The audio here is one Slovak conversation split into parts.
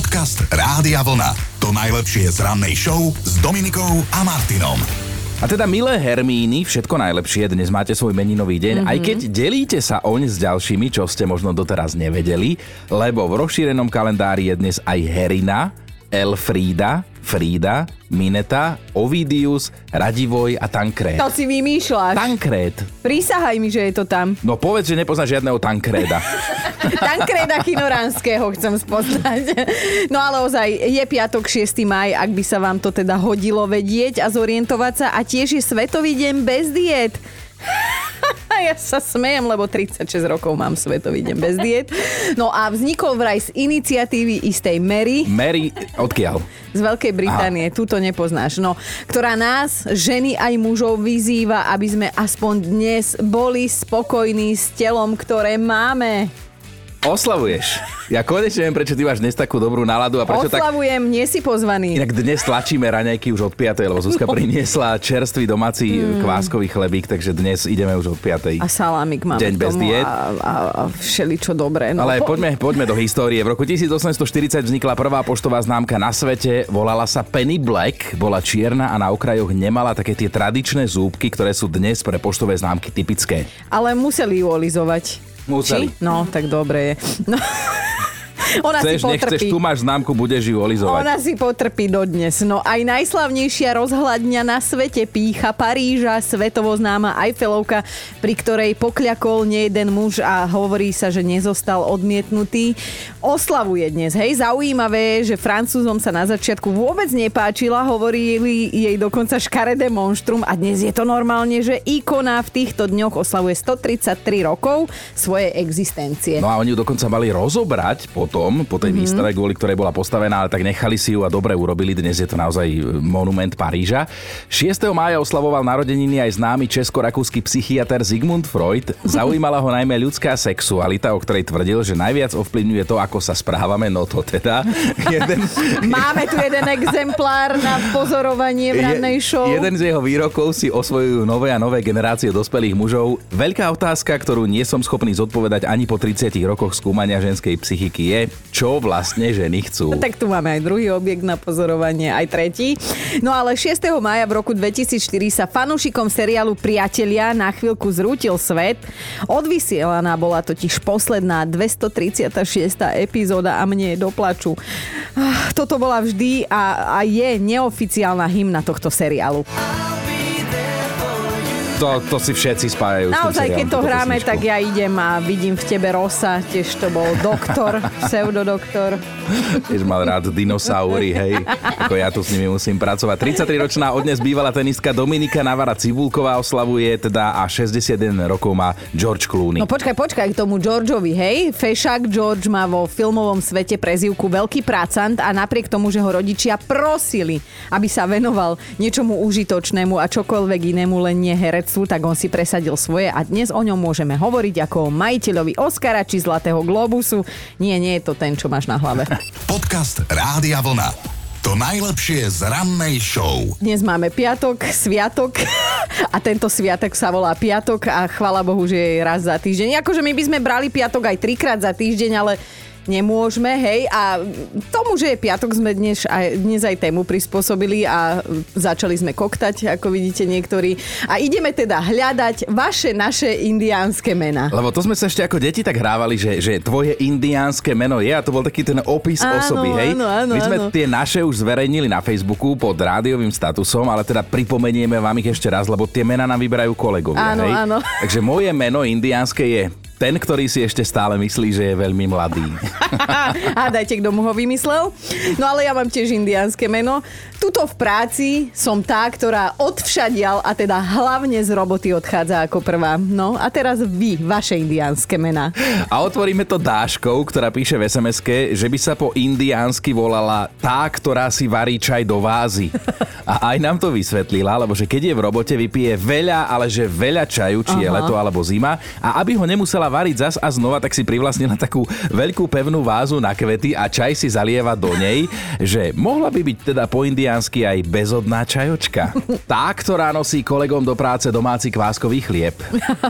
Podcast Rádia Vlna. To najlepšie z rannej show s Dominikou a Martinom. A teda, milé Hermíny, všetko najlepšie, dnes máte svoj meninový deň, aj keď delíte sa oň s ďalšími, čo ste možno doteraz nevedeli, lebo v rozšírenom kalendári je dnes aj Herina, Elfrída, Frída, Mineta, Ovidius, Radivoj a Tankréd. To si vymýšľaš. Tankréd. Prísahaj mi, že je to tam. No povedz, že nepoznáš žiadneho Tankréda. Tankréda Kynoránskeho chcem spoznať. No ale ozaj, je piatok 6. maj, ak by sa vám to teda hodilo vedieť a zorientovať sa. A tiež je Svetový deň bez diét. Ja sa smejem, lebo 36 rokov mám Svetový deň bez diét. No a vznikol vraj z iniciatívy istej Mary. Mary odkiaľ? Z Veľkej Británie, tu to nepoznáš. No, ktorá nás, ženy aj mužov, vyzýva, aby sme aspoň dnes boli spokojní s telom, ktoré máme. Oslavuješ. Ja konečne viem, prečo ty máš dnes takú dobrú náladu a prečo tak... Oslavujem, nie si pozvaný. Inak dnes tlačíme raňajky už od 5, lebo Zuzka priniesla čerstvý domáci kváskový chlebík, takže dnes ideme už od 5. A salámik máme deň bez diét a všeličo dobré. No, ale poďme do histórie. V roku 1840 vznikla prvá poštová známka na svete, volala sa Penny Black, bola čierna a na okrajoch nemala také tie tradičné zúbky, ktoré sú dnes pre poštové známky typické. Ale museli ju olizovať. Museli. No, tak dobre je. No. Ona chceš, si potrpí. Nechceš, tu máš známku, budeš ju olizovať. Ona si potrpí dodnes. No aj najslavnejšia rozhľadňa na svete, pýcha Paríža, svetovo známa Eiffelovka, pri ktorej pokľakol nejeden muž a hovorí sa, že nezostal odmietnutý. Oslavuje dnes, hej. Zaujímavé, že Francúzom sa na začiatku vôbec nepáčila, hovorili jej dokonca škaredé monštrum a dnes je to normálne, že ikona v týchto dňoch oslavuje 133 rokov svojej existencie. No a oni ju dokonca mali rozobrať po tej výstave, kvôli ktorej bola postavená, ale tak nechali si ju a dobre urobili. Dnes je to naozaj monument Paríža. 6. mája oslavoval narodeniny aj známy česko-rakúsky psychiater Sigmund Freud. Zaujímala ho najmä ľudská sexualita, o ktorej tvrdil, že najviac ovplyvňuje to, ako sa správame. No to teda... Máme tu jeden exemplár na pozorovanie v rannej show. Jeden z jeho výrokov si osvojujú nové a nové generácie dospelých mužov. Veľká otázka, ktorú nie som schopný zodpovedať ani po 30 rokoch skúmania ženskej psychiky, je, čo vlastne ženy chcú. No, tak tu máme aj druhý objekt na pozorovanie, aj tretí. No ale 6. mája v roku 2004 sa fanúšikom seriálu Priatelia na chvíľku zrútil svet. Odvysielaná bola totiž posledná 236. epizóda a mne je do plaču. Toto bola vždy a je neoficiálna hymna tohto seriálu. To si všetci spájajú. Naozaj, keď to hráme, tak ja idem a vidím v tebe Rosa, tiež to bol doktor, pseudodoktor. Tiež mal rád dinosaury, hej. Ako ja tu s nimi musím pracovať. 33-ročná odnes bývalá tenistka Dominika Navara Cibulková oslavuje teda a 61 rokov má George Clooney. No počkaj k tomu Georgeovi, hej. Fešák George má vo filmovom svete prezývku Veľký pracant a napriek tomu, že ho rodičia prosili, aby sa venoval niečomu užitočnému a čokoľvek inému, len nie herec, tak on si presadil svoje a dnes o ňom môžeme hovoriť ako o majiteľovi Oscara či Zlatého globusu. Nie je to ten, čo máš na hlave. Podcast Rádia Vlna. To najlepšie z rannej show. Dnes máme piatok, sviatok a tento sviatok sa volá piatok a chvala Bohu, že je raz za týždeň. Akože my by sme brali piatok aj 3-krát za týždeň, ale nemôžeme, hej. A tomu, že je piatok, sme dnes aj tému prispôsobili a začali sme koktať, ako vidíte niektorí. A ideme teda hľadať vaše, naše indiánske mená. Lebo to sme sa ešte ako deti tak hrávali, že tvoje indiánske meno je a to bol taký ten opis osoby, hej. Áno, my sme tie naše už zverejnili na Facebooku pod rádiovým statusom, ale teda pripomenieme vám ich ešte raz, lebo tie mená nám vyberajú kolegovia, hej. Áno. Takže moje meno indiánske je ten, ktorý si ešte stále myslí, že je veľmi mladý. Hádajte, kto mu ho vymyslel. No ale ja mám tiež indiánske meno. Tuto v práci som tá, ktorá odvšadial a teda hlavne z roboty odchádza ako prvá. No a teraz vy, vaše indiánske mená. A otvoríme to Dáškou, ktorá píše v SMS-ke, že by sa po indiánsky volala tá, ktorá si varí čaj do vázy. A aj nám to vysvetlila, lebo že keď je v robote, vypije veľa, ale že veľa čaju, či je leto alebo zima. A aby ho nemusela variť zas a znova, tak si privlastnila takú veľkú pevnú vázu na kvety a čaj si zalieva do nej, že mohla by byť teda po indiánsky aj bezodná čajočka. Tá, ktorá nosí kolegom do práce domáci kváskový chlieb.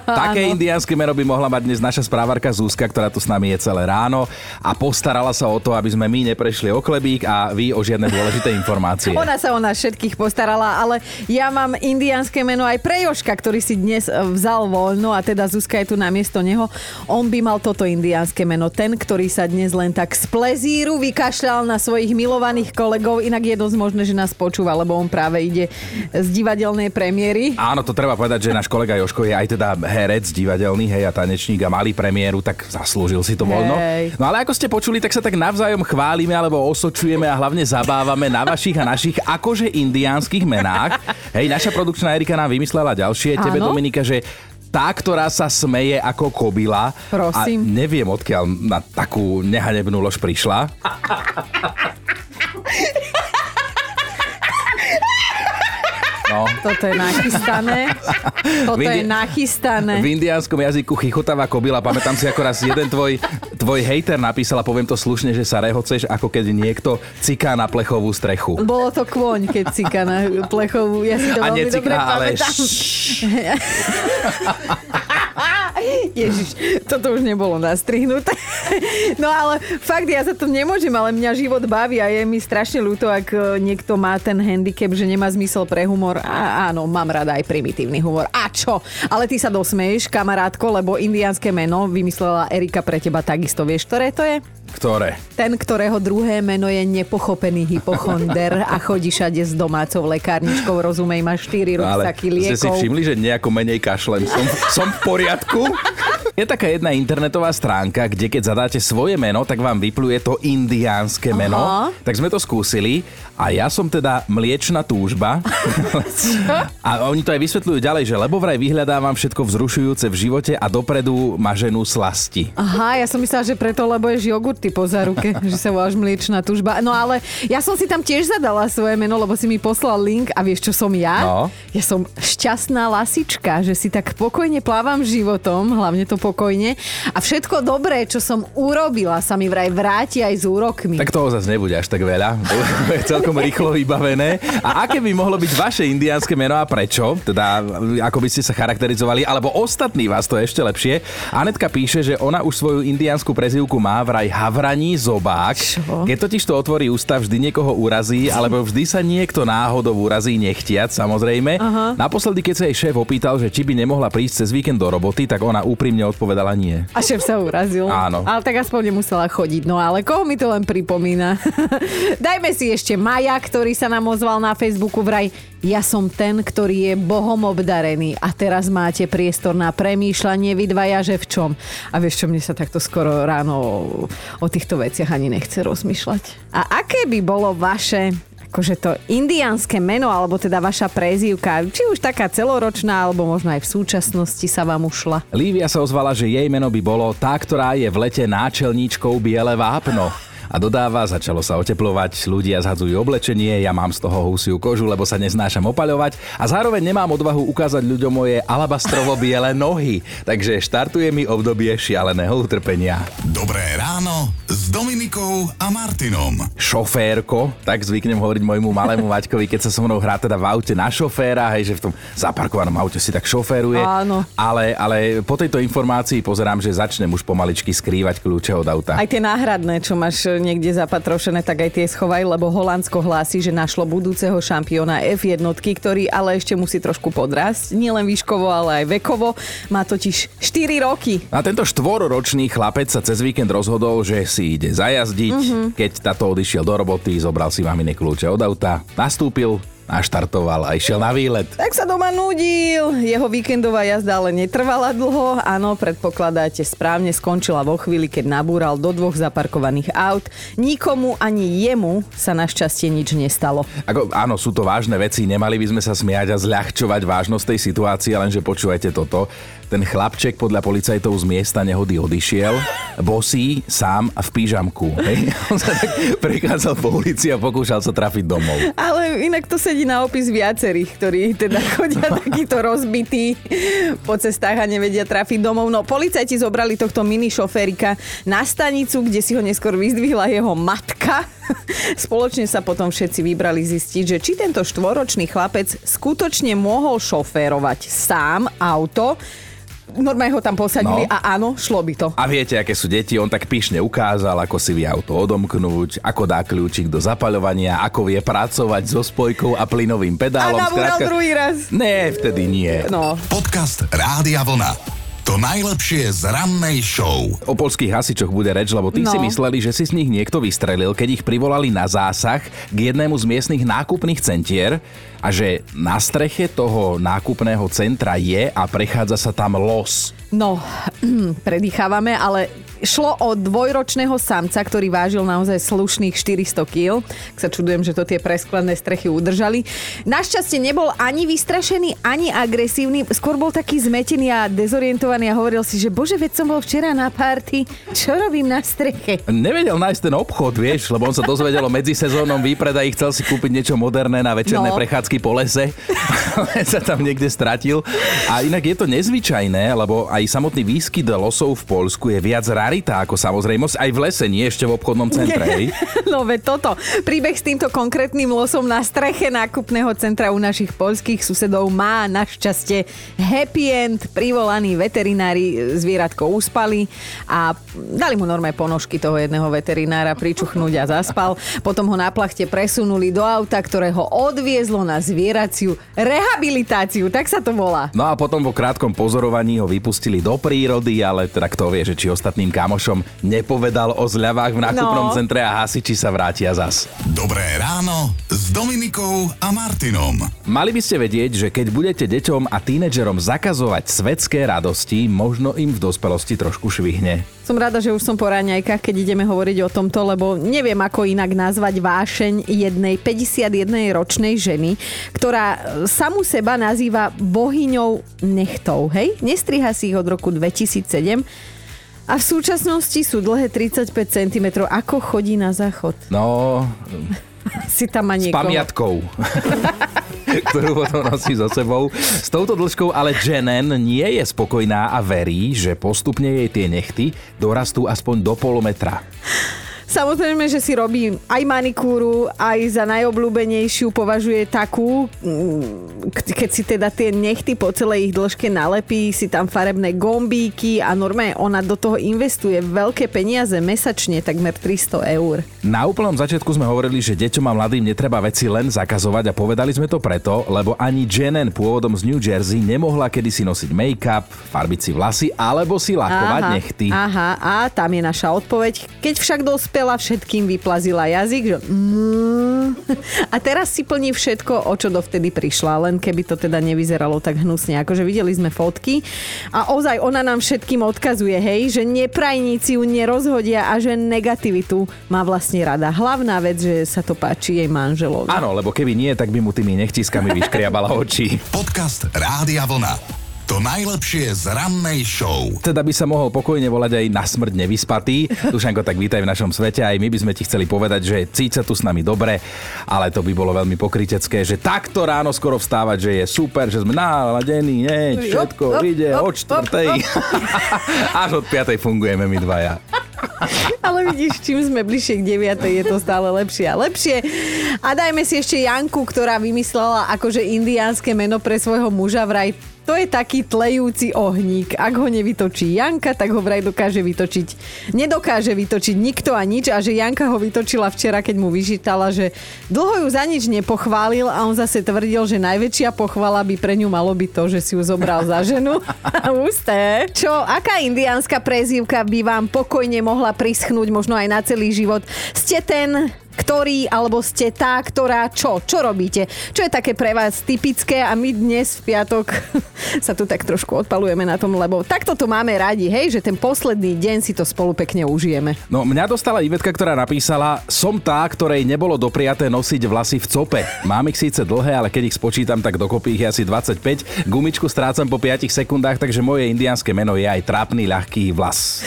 Také indiánske meno by mohla mať dnes naša správarka Zuzka, ktorá tu s nami je celé ráno a postarala sa o to, aby sme my neprešli o chlebík a vy o žiadne dôležité informácie. Ona sa o nás všetkých postarala, ale ja mám indiánske meno aj pre Jožka, ktorý si dnes vzal voľno a teda Zuzka je tu namiesto neho. On by mal toto indiánske meno. Ten, ktorý sa dnes len tak z plezíru vykašľal na svojich milovaných kolegov, inak je dosť možné, že nás počúva, lebo on práve ide z divadelnej premiéry. Áno, to treba povedať, že náš kolega Jožko je aj teda herec divadelný, hej, a tanečník a malý premiéru, tak zaslúžil si to voľno. Hej. No ale ako ste počuli, tak sa tak navzájom chválime alebo osočujeme a hlavne zabávame na vašich a našich akože indiánskych menách. Hej, naša produkčná Erika nám vymyslela ďalšie. Áno? Tebe, Dominika, že tá, ktorá sa smeje ako kobila. Prosím. A neviem, odkiaľ na takú nehanebnú lož prišla. No. Toto je nachystané. V indiánskom jazyku chichotavá kobila. Pamätám si, ako raz jeden tvoj hejter napísal, a poviem to slušne, že sa rehoceš, ako keď niekto ciká na plechovú strechu. Bolo to kvoň, keď ciká na plechovú. Ja si to a veľmi neciká, dobre pamätám. Ježiš, toto už nebolo nastrihnuté. No ale fakt, ja za to nemôžem, ale mňa život baví a je mi strašne ľúto, ak niekto má ten handicap, že nemá zmysel pre humor. A áno, mám rada aj primitívny humor. A čo? Ale ty sa dosmeješ, kamarátko, lebo indiánske meno vymyslela Erika pre teba takisto. Vieš, ktoré to je? Ktoré? Ten, ktorého druhé meno je nepochopený hypochonder a chodí všade s domácou lekárničkou, rozumej, má 4 rúsaky liekov. Ale ste si všimli, že nejako menej kašlem. Som v poriadku? Je taká jedna internetová stránka, kde keď zadáte svoje meno, tak vám vypluje to indiánske meno. Aha. Tak sme to skúsili a ja som teda mliečna túžba. A oni to aj vysvetľujú ďalej, že lebo vraj vyhľadávam všetko vzrušujúce v živote a dopredu maženú slasti. Aha, ja som myslela, že preto, lebo je jogurty po záruke, že sa voláš mliečna túžba. No ale ja som si tam tiež zadala svoje meno, lebo si mi poslal link a vieš, čo som ja? No. Ja som šťastná lasička, že si tak pokojne plávam životom, hlavne to pokojne. A všetko dobré, čo som urobila, sa mi vraj vráti aj s úrokmi. Tak toho zase nebude až tak veľa. To je celkom rýchlo vybavené. A aké by mohlo byť vaše indiánske meno a prečo? Teda, ako by ste sa charakterizovali? Alebo ostatní vás, to je ešte lepšie. Anetka píše, že ona už svoju indiánsku prezývku má vraj Vraní Zobák. Čo? Keď totiž to otvorí ústa, vždy niekoho urazí, alebo vždy sa niekto náhodou urazí nechtiac, samozrejme. Aha. Naposledy, keď sa jej šéf opýtal, že či by nemohla prísť cez víkend do roboty, tak ona úprimne odpovedala nie. A šéf sa urazil. Áno. Ale tak aspoň nemusela chodiť. No ale koho mi to len pripomína? Dajme si ešte Maja, ktorý sa nám ozval na Facebooku, vraj ja som ten, ktorý je Bohom obdarený a teraz máte priestor na premýšľanie, vy dvaja, že v čom. A vieš čo, mne sa takto skoro ráno o týchto veciach ani nechce rozmýšľať. A aké by bolo vaše akože to indiánske meno, alebo teda vaša prezývka, či už taká celoročná, alebo možno aj v súčasnosti sa vám ušla? Lívia sa ozvala, že jej meno by bolo tá, ktorá je v lete náčelníčkou biele vápno. A dodáva, začalo sa oteplovať, ľudia zhadzujú oblečenie, ja mám z toho husiu kožu, lebo sa neznášam opaľovať a zároveň nemám odvahu ukázať ľuďom moje alabastrovo biele nohy. Takže štartuje mi obdobie šialeného utrpenia. Dobré ráno s Dominikou a Martinom. Šoférko, tak zvyknem hovoriť môjmu malému Vačkovi, keď sa so mnou hrá teda v aute na šoféra, hej, že v tom zaparkovanom aute si tak šoféruje. Áno. Ale po tejto informácii pozerám, že začnem už pomaličky skrývať kľúče od auta. Aj tie náhradné, čo máš niekde zapatrošené, tak aj tie schovaj, lebo Holandsko hlási, že našlo budúceho šampióna F1, ktorý ale ešte musí trošku podrásť, nielen výškovo, ale aj vekovo. Má totiž 4 roky. A tento štvororočný chlapec sa cez víkend rozhodol, že si ide zajazdiť. Keď táto odišiel do roboty, zobral si mamine kľúče od auta, nastúpil, naštartoval a išiel na výlet. Tak sa doma nudil. Jeho víkendová jazda ale netrvala dlho. Áno, predpokladáte správne, skončila vo chvíli, keď nabúral do 2 zaparkovaných aut. Nikomu ani jemu sa našťastie nič nestalo. Ako, áno, sú to vážne veci. Nemali by sme sa smiať a zľahčovať vážnosť tej situácie, lenže počúvajte toto. Ten chlapček podľa policajtov z miesta nehody odišiel, bosý, sám v pyžamku. Hej? On sa tak prechádzal po ulici a pokúšal sa trafiť domov. Ale inak to sedí chodí na opis viacerých, ktorí teda chodia takýto rozbití po cestách a nevedia trafiť domov. No, policajti zobrali tohto mini šoférika na stanicu, kde si ho neskôr vyzdvihla jeho matka. Spoločne sa potom všetci vybrali zistiť, že či tento štvoročný chlapec skutočne mohol šoférovať sám auto. Normálne ho tam posadili a áno, šlo by to. A viete, aké sú deti? On tak pyšne ukázal, ako si vie auto odomknúť, ako dá kľúčik do zapaľovania, ako vie pracovať so spojkou a plynovým pedálom. A nabúral druhý raz. Ne, vtedy nie. No. Podcast Rádia Vlna. To najlepšie z rannej show. O poľských hasičoch bude reč, lebo tí si mysleli, že si z nich niekto vystrelil, keď ich privolali na zásah k jednému z miestnych nákupných centier a že na streche toho nákupného centra je a prechádza sa tam los. No, predýchávame, ale šlo o dvojročného samca, ktorý vážil naozaj slušných 400 kg. Sa čudujem, že to tie preskladné strechy udržali. Našťastie nebol ani vystrašený, ani agresívny. Skôr bol taký zmetený a dezorientovaný a hovoril si, že bože, veď som bol včera na party, čo robím na streche? Nevedel nájsť ten obchod, vieš, lebo on sa dozvedel o medzisezónnom výpredaji, chcel si kúpiť niečo moderné na večerné prechádzky po lese, ale sa tam niekde stratil. A inak je to nezvyčajné, lebo aj samotný výskyt losov v Poľsku je viac rarita ako samozrejmosť, aj v lese, nie ešte v obchodnom centre. Hej? No veď toto. Príbeh s týmto konkrétnym losom na streche nákupného centra u našich poľských susedov má našťastie happy end. Privolaný veterinári zvieratko uspali a dali mu normálne ponožky toho jedného veterinára pričuchnúť a zaspal. Potom ho na plachte presunuli do auta, ktoré ho odviezlo na zvieraciu rehabilitáciu, tak sa to volá. No a potom po krátkom pozorovaní ho vypustili do prírody, ale teda kto vie, že či ostatným kamošom nepovedal o zľavách v nákupnom centre a hasiči sa vrátia zas. Dobré ráno s Dominikou a Martinom. Mali by ste vedieť, že keď budete deťom a tínedžerom zakazovať svetské radosti, možno im v dospelosti trošku švihne. Som rada, že už som po raňajkách, keď ideme hovoriť o tomto, lebo neviem, ako inak nazvať vášeň jednej 51-ročnej ženy, ktorá samu seba nazýva bohyňou nechtov, hej? Nestriha si ich od roku 2007. A v súčasnosti sú dlhé 35 cm. Ako chodí na záchod? No, si tam má niekoho. S pamiatkou. ktorú potom nosí so sebou. S touto dĺžkou ale Jenen nie je spokojná a verí, že postupne jej tie nechty dorastú aspoň do polometra. Samozrejme, že si robí aj manikúru, aj za najobľúbenejšiu považuje takú, keď si teda tie nechty po celej ich dĺžke nalepí, si tam farebné gombíky a normálne ona do toho investuje veľké peniaze mesačne, takmer 300 eur. Na úplnom začiatku sme hovorili, že deťom a mladým netreba veci len zakazovať a povedali sme to preto, lebo ani Jenen pôvodom z New Jersey nemohla kedysi nosiť make-up, farbiť si vlasy alebo si lakovať nechty. Aha, a tam je naša odpoveď. Keď však dospel všetkým vyplazila jazyk, že a teraz si plní všetko, o čo dovtedy prišla, len keby to teda nevyzeralo tak hnusne. Akože videli sme fotky a ozaj ona nám všetkým odkazuje, hej, že neprajníci ju nerozhodia a že negativitu má vlastne rada. Hlavná vec, že sa to páči jej manželovi. Áno, lebo keby nie, tak by mu tými nechtiskami vyškriabala oči. Podcast Rádia Vlna. To najlepšie z rannej show. Teda by sa mohol pokojne volať aj na smrť nevyspatý. Dušanko, tak vítaj v našom svete. Aj my by sme ti chceli povedať, že cíť sa tu s nami dobre, ale to by bolo veľmi pokrytecké, že takto ráno skoro vstávať, že je super, že sme naladení, nie, všetko ide od 4:00. Až od 5:00 fungujeme my dvaja. Ale vidíš, čím sme bližšie k 9:00, je to stále lepšie a lepšie. A dajme si ešte Janku, ktorá vymyslela akože indiánske meno pre svojho muža, vraj to je taký tlejúci ohník. Ak ho nevytočí Janka, tak ho vraj nedokáže vytočiť nikto a nič. A že Janka ho vytočila včera, keď mu vyčítala, že dlho ju za nič nepochválil a on zase tvrdil, že najväčšia pochvala by pre ňu malo byť to, že si ju zobral za ženu. Úste. Čo? Aká indiánska prezývka by vám pokojne mohla prischnúť možno aj na celý život? Ste ten... ktorý, alebo ste tá, ktorá, čo? Čo robíte? Čo je také pre vás typické a my dnes v piatok sa tu tak trošku odpalujeme na tom, lebo takto to máme radi, hej, že ten posledný deň si to spolu pekne užijeme. No, mňa dostala Ivetka, ktorá napísala: som tá, ktorej nebolo dopriaté nosiť vlasy v cope. Mám ich síce dlhé, ale keď ich spočítam, tak dokopy ich je asi 25. Gumičku strácam po 5 sekundách, takže moje indiánske meno je aj trápny ľahký vlas.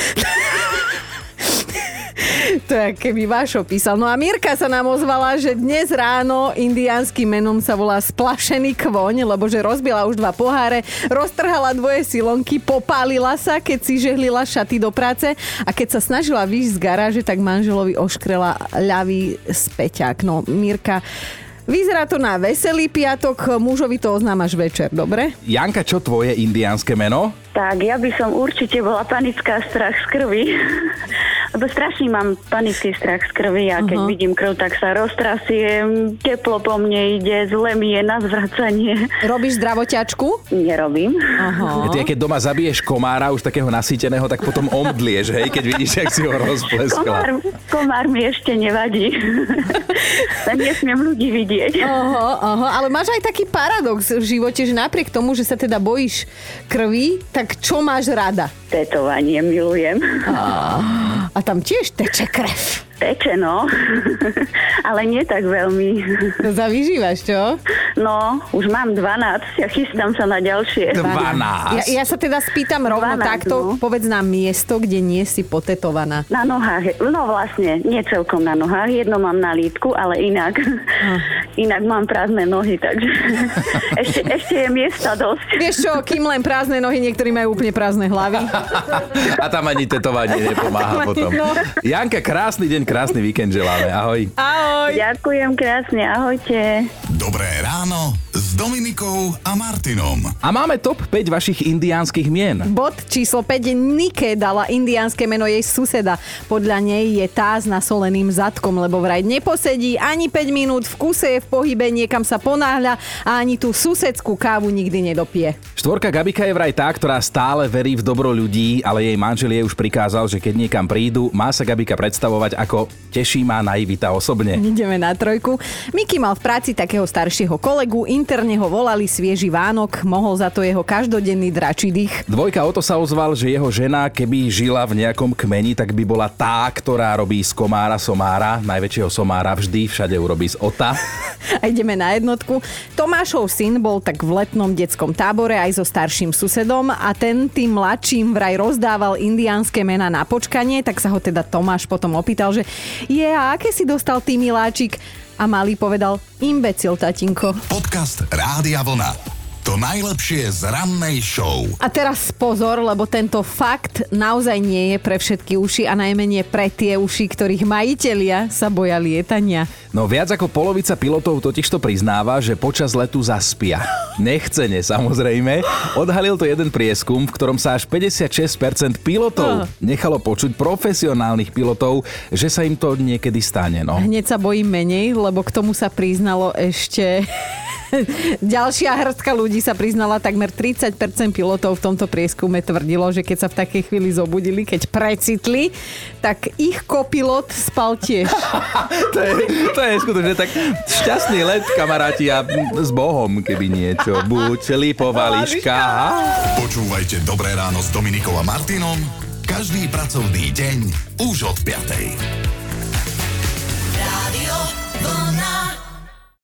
To je, keby Vášo písal. No a Mirka sa nám ozvala, že dnes ráno indiánskym menom sa volá Splašený kvoň, lebo že rozbila už 2 poháre, roztrhala 2 silonky, popálila sa, keď si žehlila šaty do práce a keď sa snažila výjsť z garáže, tak manželovi oškrela ľavý späťák. No, Mirka, vyzerá to na veselý piatok, mužovi to oznám až večer, dobre? Janka, čo tvoje indiánske meno? Tak, ja by som určite bola panická strach z krvi, lebo strašný mám panický strach z krvi a keď vidím krv, tak sa roztrasiem, teplo po mne ide, zle mi je na zvracanie. Robíš zdravoťačku? Nerobím. Aha. Ty, keď doma zabiješ komára už takého nasýteného, tak potom omdlieš, hej, keď vidíš, jak si ho rozpleskla. Komár mi ešte nevadí. Tak nesmiem ľudí vidieť. Ale máš aj taký paradox v živote, že napriek tomu, že sa teda bojíš krvi, tak čo máš rada? Tetovanie milujem. A tam tiež teče krev. Teče, no. Ale nie tak veľmi. To zavyžívaš, čo? No, už mám 12. Ja chystám sa na ďalšie. 12? Ja sa teda spýtam rovno 12, takto. No. Povedz nám miesto, kde nie si potetovaná. Na nohách. No vlastne, nie celkom na nohách. Jedno mám na lítku, ale inak. Inak mám prázdne nohy, takže ešte je miesta dosť. Vieš čo, kým len prázdne nohy, niektorí majú úplne prázdne hlavy. A tam ani tetovanie nepomáha potom. No. Janka, krásny deň, krásny víkend želáme. Ahoj. Ahoj. Ďakujem krásne, ahojte. Dobré ráno s Dominikou a Martinom. A máme top 5 vašich indiánskych mien. Bod číslo 5. Nike dala indiánske meno jej suseda. Podľa nej je tá s nasoleným zadkom, lebo vraj neposedí ani 5 minút, v kuse je v pohybe, niekam sa ponáhľa a ani tú susedskú kávu nikdy nedopije. 4. Gabika je vraj tá, ktorá stále verí v dobro ľudí, ale jej manžel jej už prikázal, že keď niekam prídu, má sa Gabika predstavovať ako teší ma naivita osobne. Ideme na 3. Miky mal v práci takého staršieho kolegu, interne ho volali svieži Vánok, mohol za to jeho každodenný dračí dých. 2. Oto sa ozval, že jeho žena, keby žila v nejakom kmeni, tak by bola tá, ktorá robí z komára somára, najväčšieho somára vždy všade urobí z ota. A ideme na 1. Tomášov syn bol tak v letnom detskom tábore aj so starším susedom a ten tým mladším vraj rozdával indiánske mená na počkanie, tak sa ho teda Tomáš potom opýtal, že a aké si dostal ty, miláčik? A malý povedal, imbecil, tatinko. Podcast Rádia Vlna. To najlepšie z rannej show. A teraz pozor, lebo tento fakt naozaj nie je pre všetky uši a najmenej pre tie uši, ktorých majitelia sa boja lietania. No viac ako polovica pilotov totižto priznáva, že počas letu zaspia. Nechcene, samozrejme. Odhalil to jeden prieskum, v ktorom sa až 56% pilotov nechalo počuť profesionálnych pilotov, že sa im to niekedy stane. No. Hneď sa bojím menej, lebo k tomu sa priznalo ešte... Ďalšia hrdka ľudí sa priznala, takmer 30% pilotov v tomto prieskume tvrdilo, že keď sa v takej chvíli zobudili, keď precitli, tak ich kopilot spal tiež. To je skutočne tak šťastný let, kamaráti, a s Bohom, keby niečo. Buď lipovališka. Počúvajte Dobré ráno s Dominikou a Martinom každý pracovný deň už od 5.